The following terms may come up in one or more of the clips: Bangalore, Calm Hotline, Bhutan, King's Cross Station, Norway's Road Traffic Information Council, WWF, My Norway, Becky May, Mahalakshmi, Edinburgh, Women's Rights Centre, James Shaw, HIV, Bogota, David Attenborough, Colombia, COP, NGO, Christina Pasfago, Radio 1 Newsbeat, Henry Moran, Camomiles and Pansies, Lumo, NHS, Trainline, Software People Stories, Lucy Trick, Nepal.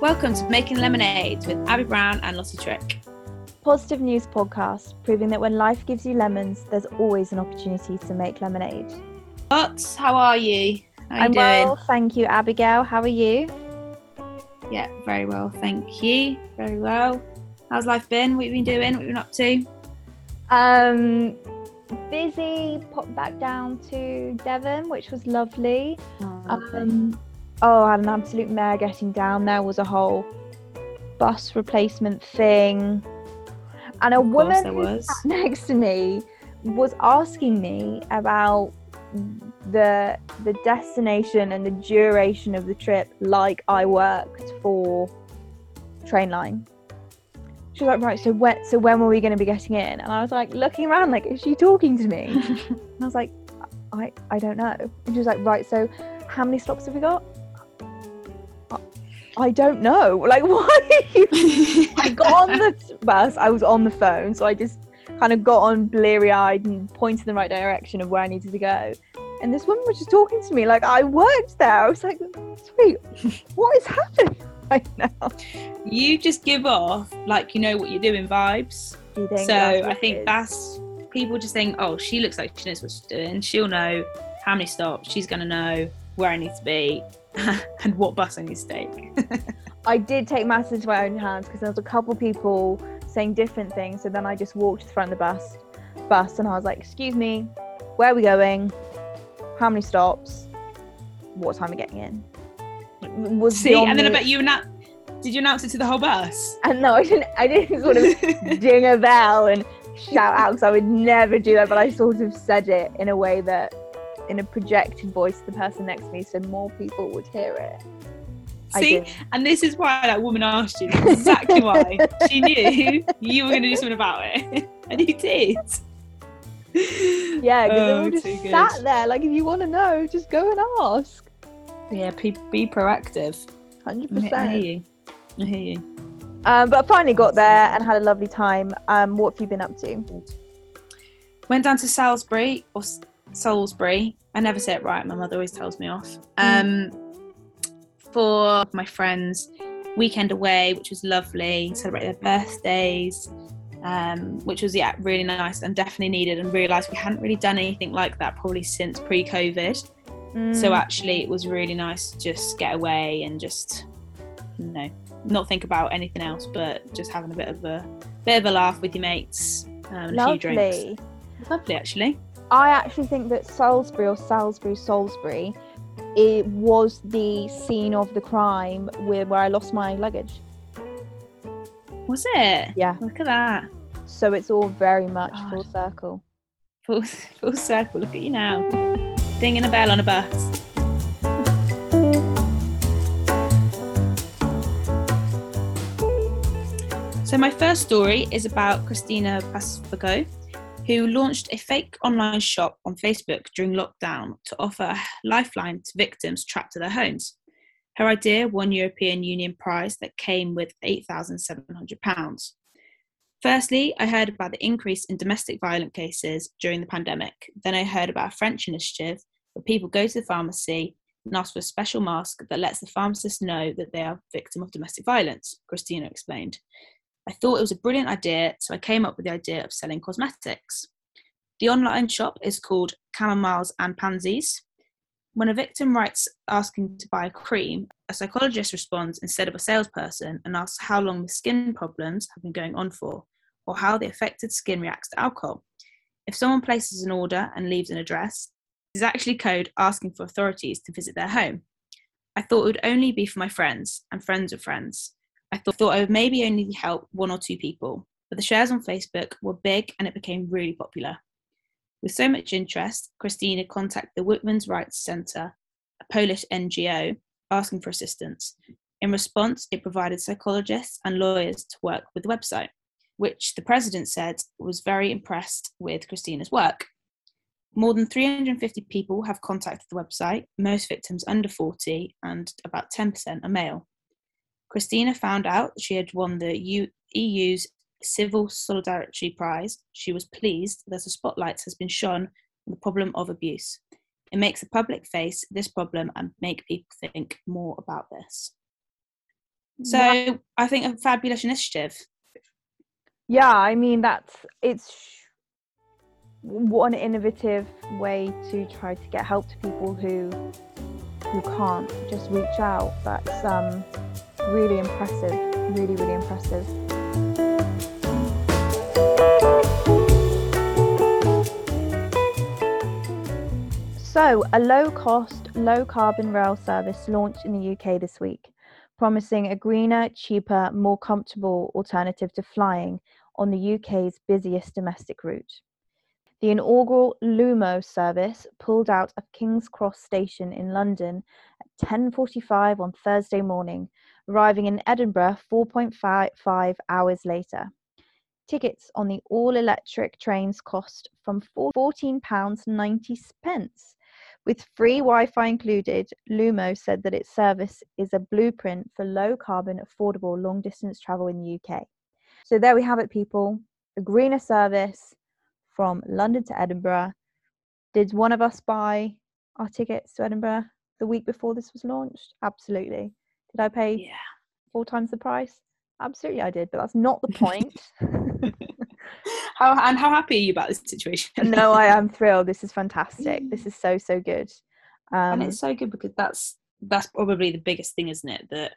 Welcome to Making Lemonade with Abby Brown and Lucy Trick. Positive News podcast, proving that when life gives you lemons, there's always an opportunity to make lemonade. But how are you? I'm doing? Well, thank you, Abigail. How are you? Yeah, very well, thank you. Very well. How's life been? What have you been doing? What have you been up to? Busy. Popped back down to Devon, which was lovely. I had an absolute mare getting down. There was a whole bus replacement thing. And a woman who sat next to me was asking me about the destination and the duration of the trip, like I worked for Trainline. She was like, right, so when were we going to be getting in? And I was like, looking around like, is she talking to me? And I was like, I don't know. And she was like, right, so how many stops have we got? I don't know. Like, why? I got on the bus, I was on the phone, so I just kind of got on bleary-eyed and pointed in the right direction of where I needed to go. And this woman was just talking to me like I worked there. I was like, sweet, what is happening right now? You just give off, like, you know what you're doing vibes. You think so? I think that's, people just think, oh, she looks like she knows what she's doing. She'll know how many stops. She's going to know where I need to be and what bus I need to take. I did take matters into my own hands because there was a couple people saying different things. So then I just walked to the front of the bus and I was like, excuse me, where are we going? How many stops? What time are we getting in? And then I bet you did you announce it to the whole bus? And no, I didn't sort of ding a bell and shout out because I would never do that, but I sort of said it in a way that, in a projected voice, the person next to me, so more people would hear it. See, and this is why that woman asked you, exactly why. She knew you were going to do something about it, and you did. Yeah, because they all just sat there, like, if you want to know, just go and ask. Yeah, be proactive. 100%. I hear you. But I finally got there and had a lovely time. What have you been up to? Went down to Salisbury. I never say it right, my mother always tells me off. For my friends' weekend away, which was lovely. Celebrate their birthdays. Which was really nice and definitely needed, and realised we hadn't really done anything like that probably since pre-COVID. So actually it was really nice to just get away and just, you know, not think about anything else, but just having a bit of a laugh with your mates, and a few drinks. Lovely, actually. I actually think that Salisbury, it was the scene of the crime where I lost my luggage. Was it? Yeah. Look at that. So it's all very much full circle. Full circle. Look at you now. Dinging a bell on a bus. So my first story is about Christina Pasfago, who launched a fake online shop on Facebook during lockdown to offer a lifeline to victims trapped at their homes. Her idea won European Union prize that came with £8,700. Firstly, I heard about the increase in domestic violence cases during the pandemic. Then I heard about a French initiative where people go to the pharmacy and ask for a special mask that lets the pharmacist know that they are a victim of domestic violence, Christina explained. I thought it was a brilliant idea, so I came up with the idea of selling cosmetics. The online shop is called Camomiles and Pansies. When a victim writes asking to buy a cream, a psychologist responds instead of a salesperson and asks how long the skin problems have been going on for, or how the affected skin reacts to alcohol. If someone places an order and leaves an address, it is actually code asking for authorities to visit their home. I thought it would only be for my friends and friends of friends. I thought I would maybe only help one or two people, but the shares on Facebook were big and it became really popular. With so much interest, Christina contacted the Women's Rights Centre, a Polish NGO, asking for assistance. In response, it provided psychologists and lawyers to work with the website, which the president said was very impressed with Christina's work. More than 350 people have contacted the website, most victims under 40, and about 10% are male. Christina found out she had won the EU's Civil Solidarity Prize. She was pleased that a spotlight has been shone on the problem of abuse. It makes the public face this problem and make people think more about this. So yeah. I think a fabulous initiative. Yeah, I mean, it's what an innovative way to try to get help to people who can't just reach out. That's really impressive, really, really impressive. So, a low-cost, low-carbon rail service launched in the UK this week, promising a greener, cheaper, more comfortable alternative to flying on the UK's busiest domestic route. The inaugural Lumo service pulled out of King's Cross Station in London at 10:45 on Thursday morning, arriving in Edinburgh 4.5 hours later. Tickets on the all-electric trains cost from £14.90. With free Wi-Fi included, Lumo said that its service is a blueprint for low-carbon, affordable, long-distance travel in the UK. So there we have it, people. A greener service from London to Edinburgh. Did one of us buy our tickets to Edinburgh the week before this was launched? Absolutely. Did I pay four times the price? Absolutely I did, but that's not the point. How happy are you about this situation? No, I am thrilled. This is fantastic. This is so, so good. And it's so good because that's probably the biggest thing, isn't it? That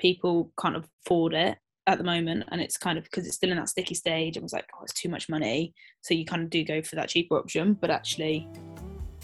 people can't afford it at the moment, and it's kind of because it's still in that sticky stage. It was like, it's too much money, so you kind of do go for that cheaper option, but actually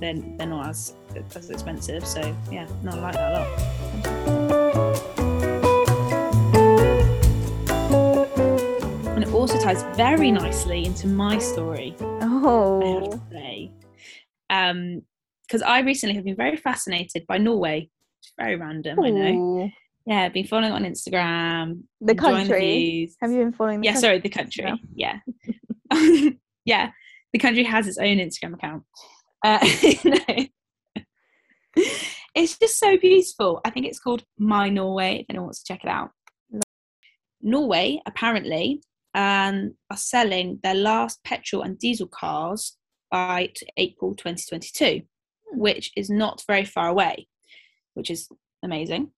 they're not as expensive. So yeah, no, I like that a lot. And it also ties very nicely into my story, I have to say, because I recently have been very fascinated by Norway. It's very random. Ooh. I know. Yeah, I've been following it on Instagram. The country. Have you been following the country? Yeah, sorry, the country. No. Yeah. Yeah, the country has its own Instagram account. No. It's just so beautiful. I think it's called My Norway, if anyone wants to check it out. Norway, apparently, are selling their last petrol and diesel cars by April 2022, which is not very far away, which is amazing.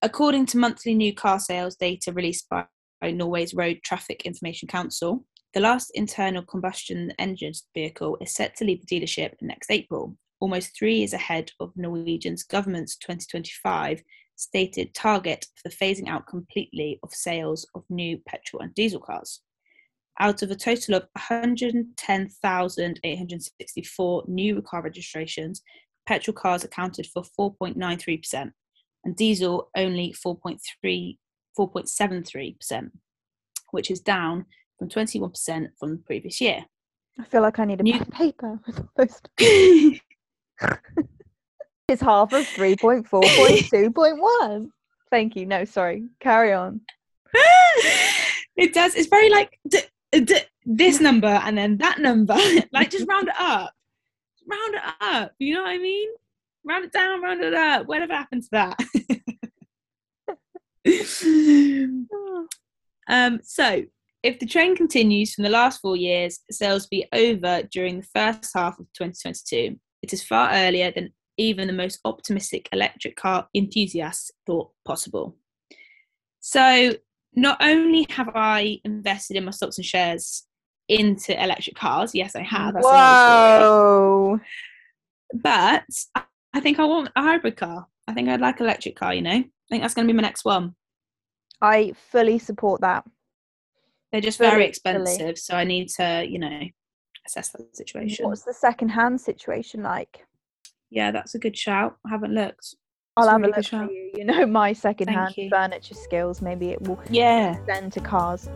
According to monthly new car sales data released by Norway's Road Traffic Information Council, the last internal combustion engine vehicle is set to leave the dealership next April, almost 3 years ahead of Norwegian's government's 2025 stated target for the phasing out completely of sales of new petrol and diesel cars. Out of a total of 110,864 new car registrations, petrol cars accounted for 4.93%. and diesel only 4.73%, which is down from 21% from the previous year. I feel like I need a pen and paper with the post. It's half of 3.4.2.1. Thank you. No, sorry. Carry on. It does. It's very like this number and then that number. Like, just round it up. Round it up. You know what I mean? Round it down, round it up. Whatever happened to that? So, if the trend continues from the last 4 years, sales will be over during the first half of 2022. It is far earlier than even the most optimistic electric car enthusiasts thought possible. So, not only have I invested in my stocks and shares into electric cars, yes, I have. That's whoa! But I think I want a hybrid car. I think I'd like an electric car, you know. I think that's going to be my next one. I fully support that. They're just very expensive, so I need to, you know, assess that situation. What's the second-hand situation like? Yeah, that's a good shout. I haven't looked. I'll have a look for you. You know my second-hand furniture skills. Maybe it will extend to cars.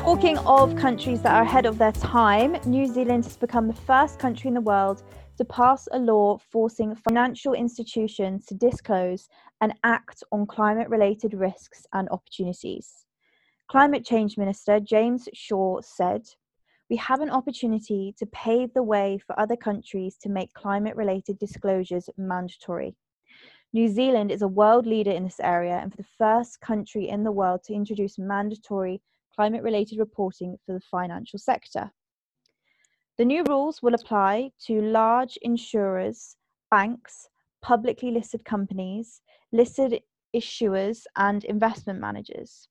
Talking of countries that are ahead of their time, New Zealand has become the first country in the world to pass a law forcing financial institutions to disclose and act on climate-related risks and opportunities. Climate Change Minister James Shaw said, "We have an opportunity to pave the way for other countries to make climate-related disclosures mandatory. New Zealand is a world leader in this area and for the first country in the world to introduce mandatory climate-related reporting for the financial sector." The new rules will apply to large insurers, banks, publicly listed companies, listed issuers and investment managers.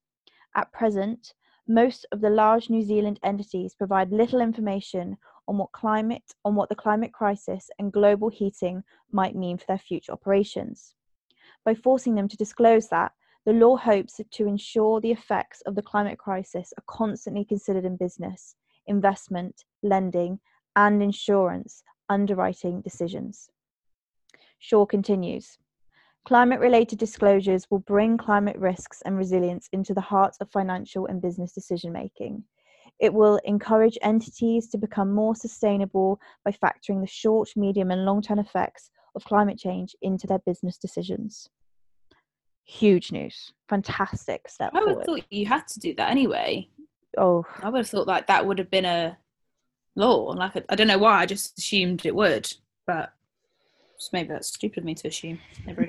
At present, most of the large New Zealand entities provide little information on what the climate crisis and global heating might mean for their future operations. By forcing them to disclose that, the law hopes to ensure the effects of the climate crisis are constantly considered in business, investment, lending, and insurance underwriting decisions. Shaw continues, climate-related disclosures will bring climate risks and resilience into the heart of financial and business decision-making. It will encourage entities to become more sustainable by factoring the short, medium, and long-term effects of climate change into their business decisions. Huge news. Fantastic step forward. I would have thought you had to do that anyway. Oh. I would have thought like that would have been a law. Like, I don't know why, I just assumed it would, but... maybe that's stupid of me to assume.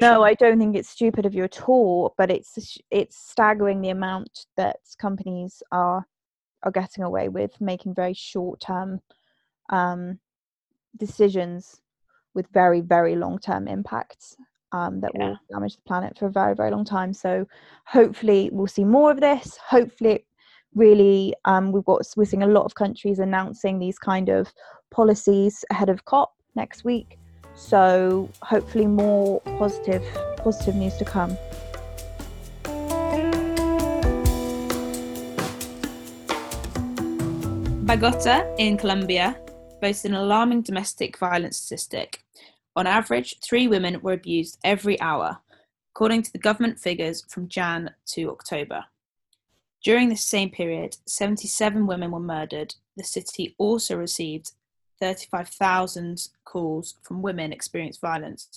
No, I don't think it's stupid of you at all, but it's staggering the amount that companies are getting away with making very short-term decisions with very, very long-term impacts that will damage the planet for a very, very long time. So hopefully we'll see more of this. Hopefully it really we're seeing a lot of countries announcing these kind of policies ahead of COP next week. So hopefully more positive news to come. Bogota in Colombia boasts an alarming domestic violence statistic. On average, 3 women were abused every hour, according to the government figures from Jan to October. During this same period, 77 women were murdered. The city also received 35,000 calls from women experienced violence,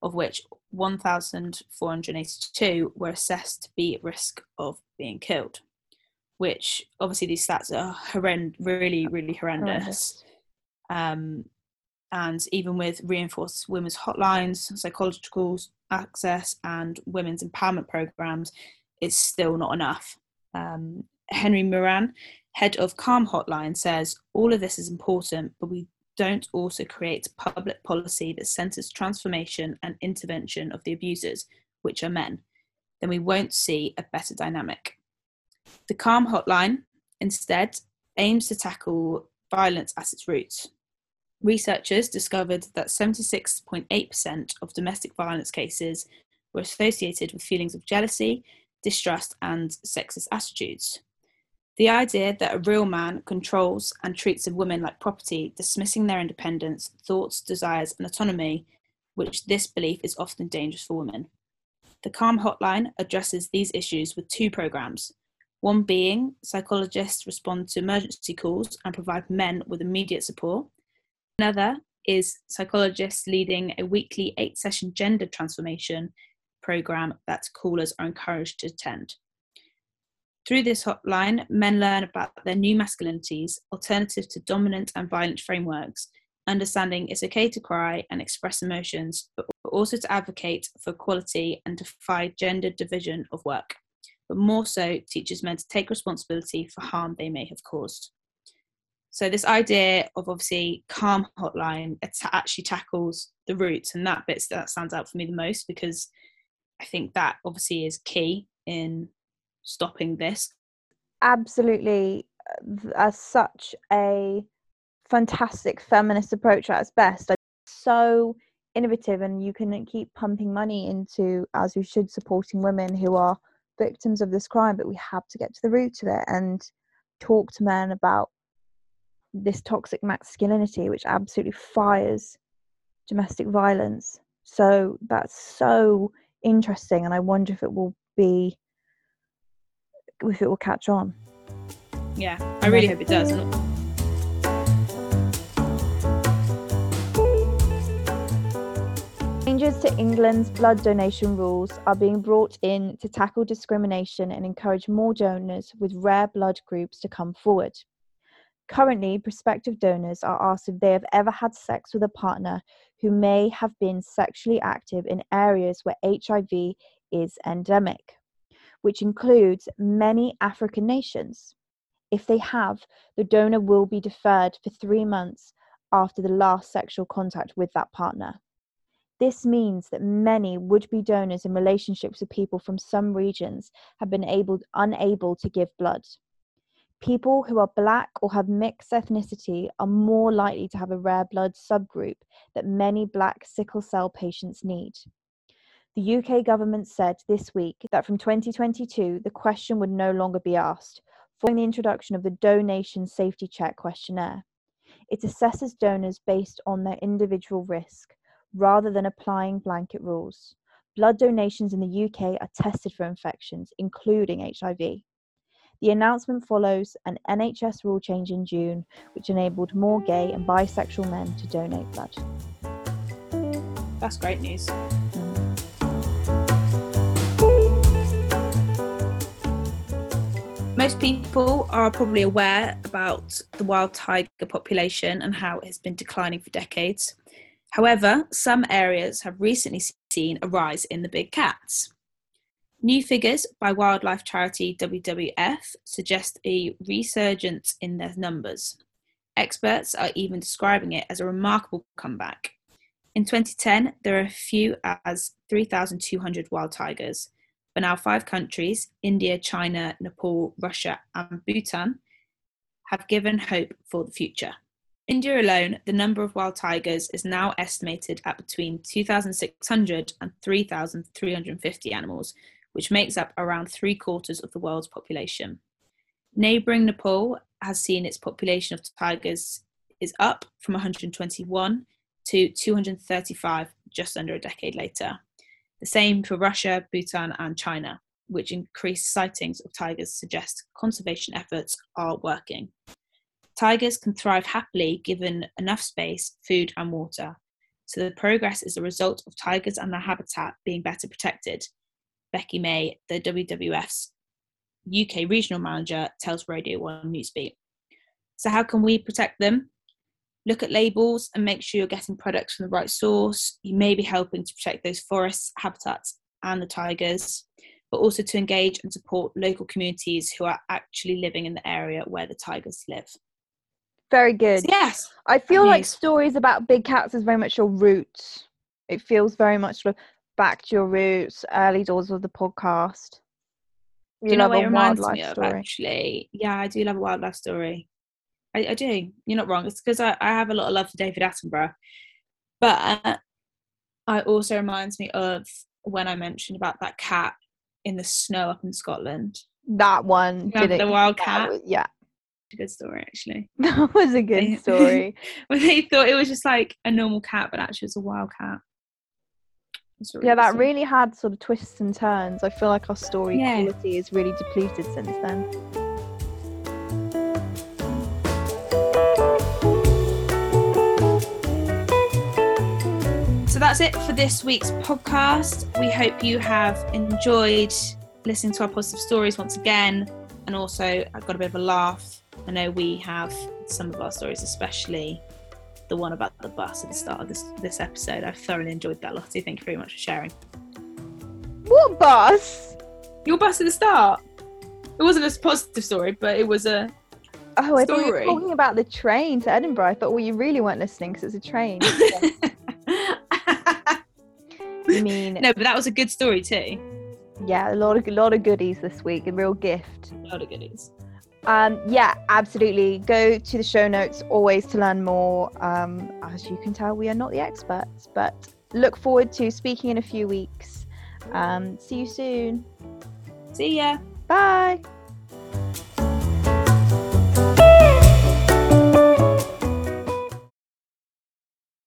of which 1,482 were assessed to be at risk of being killed, which obviously these stats are really horrendous. And even with reinforced women's hotlines, psychological access and women's empowerment programs, it's still not enough. Henry Moran, head of Calm Hotline, says all of this is important, but we don't also create public policy that centres transformation and intervention of the abusers, which are men. Then we won't see a better dynamic. The Calm Hotline, instead, aims to tackle violence at its roots. Researchers discovered that 76.8% of domestic violence cases were associated with feelings of jealousy, distrust, and sexist attitudes. The idea that a real man controls and treats a woman like property, dismissing their independence, thoughts, desires, and autonomy, which this belief is often dangerous for women. The Calm Hotline addresses these issues with 2 programs. One being psychologists respond to emergency calls and provide men with immediate support. Another is psychologists leading a weekly 8-session gender transformation program that callers are encouraged to attend. Through this hotline, men learn about their new masculinities, alternative to dominant and violent frameworks, understanding it's okay to cry and express emotions, but also to advocate for equality and defy gender division of work, but more so teaches men to take responsibility for harm they may have caused. So this idea of obviously Calm Hotline actually tackles the roots, and that stands out for me the most, because I think that obviously is key in stopping this. Absolutely, as such a fantastic feminist approach at its best. So innovative, and you can keep pumping money into, as you should, supporting women who are victims of this crime, but we have to get to the root of it and talk to men about this toxic masculinity which absolutely fires domestic violence. So that's so interesting, and I wonder if it will catch on. Yeah, I really hope it does. Changes to England's blood donation rules are being brought in to tackle discrimination and encourage more donors with rare blood groups to come forward. Currently, prospective donors are asked if they have ever had sex with a partner who may have been sexually active in areas where HIV is endemic, which includes many African nations. If they have, the donor will be deferred for 3 months after the last sexual contact with that partner. This means that many would-be donors in relationships with people from some regions have been unable to give blood. People who are black or have mixed ethnicity are more likely to have a rare blood subgroup that many black sickle cell patients need. The UK government said this week that from 2022, the question would no longer be asked, following the introduction of the Donation Safety Check questionnaire. It assesses donors based on their individual risk, rather than applying blanket rules. Blood donations in the UK are tested for infections, including HIV. The announcement follows an NHS rule change in June, which enabled more gay and bisexual men to donate blood. That's great news. Most people are probably aware about the wild tiger population and how it has been declining for decades. However, some areas have recently seen a rise in the big cats. New figures by wildlife charity WWF suggest a resurgence in their numbers. Experts are even describing it as a remarkable comeback. In 2010, there are as few as 3,200 wild tigers, but now 5 countries, India, China, Nepal, Russia and Bhutan, have given hope for the future. India alone, the number of wild tigers is now estimated at between 2,600 and 3,350 animals, which makes up around 3/4 of the world's population. Neighbouring Nepal has seen its population of tigers is up from 121 to 235 just under a decade later. The same for Russia, Bhutan and China, which increased sightings of tigers suggest conservation efforts are working. Tigers can thrive happily given enough space, food and water. So the progress is a result of tigers and their habitat being better protected. Becky May, the WWF's UK regional manager, tells Radio 1 Newsbeat. So how can we protect them? Look at labels and make sure you're getting products from the right source. You may be helping to protect those forests, habitats and the tigers, but also to engage and support local communities who are actually living in the area where the tigers live. Very good. Yes. I feel like stories about big cats is very much your roots. It feels very much back to your roots, early doors of the podcast. You know what it reminds me of, actually? Yeah, I do love a wildlife story. I do. You're not wrong. It's because I have a lot of love for David Attenborough. But it also reminds me of when I mentioned about that cat in the snow up in Scotland. That one. The wild cat. Yeah. A good story, actually. That was a good story. When they thought it was just like a normal cat, but actually it's a wild cat. Really, yeah, that awesome. Really had sort of twists and turns. I feel like our story quality is really depleted since then. So that's it for this week's podcast. We hope you have enjoyed listening to our positive stories once again. And also, I got a bit of a laugh. I know we have some of our stories, especially the one about the bus at the start of this episode. I thoroughly enjoyed that, Lottie. Thank you very much for sharing. What bus? Your bus at the start. It wasn't a positive story, but it was a story. I thought you were talking about the train to Edinburgh. I thought, well, you really weren't listening because it's a train. I mean... No, but that was a good story too. Yeah, a lot of goodies this week, a real gift. A lot of goodies. Yeah, absolutely. Go to the show notes always to learn more. As you can tell, we are not the experts, but look forward to speaking in a few weeks. See you soon. See ya. Bye.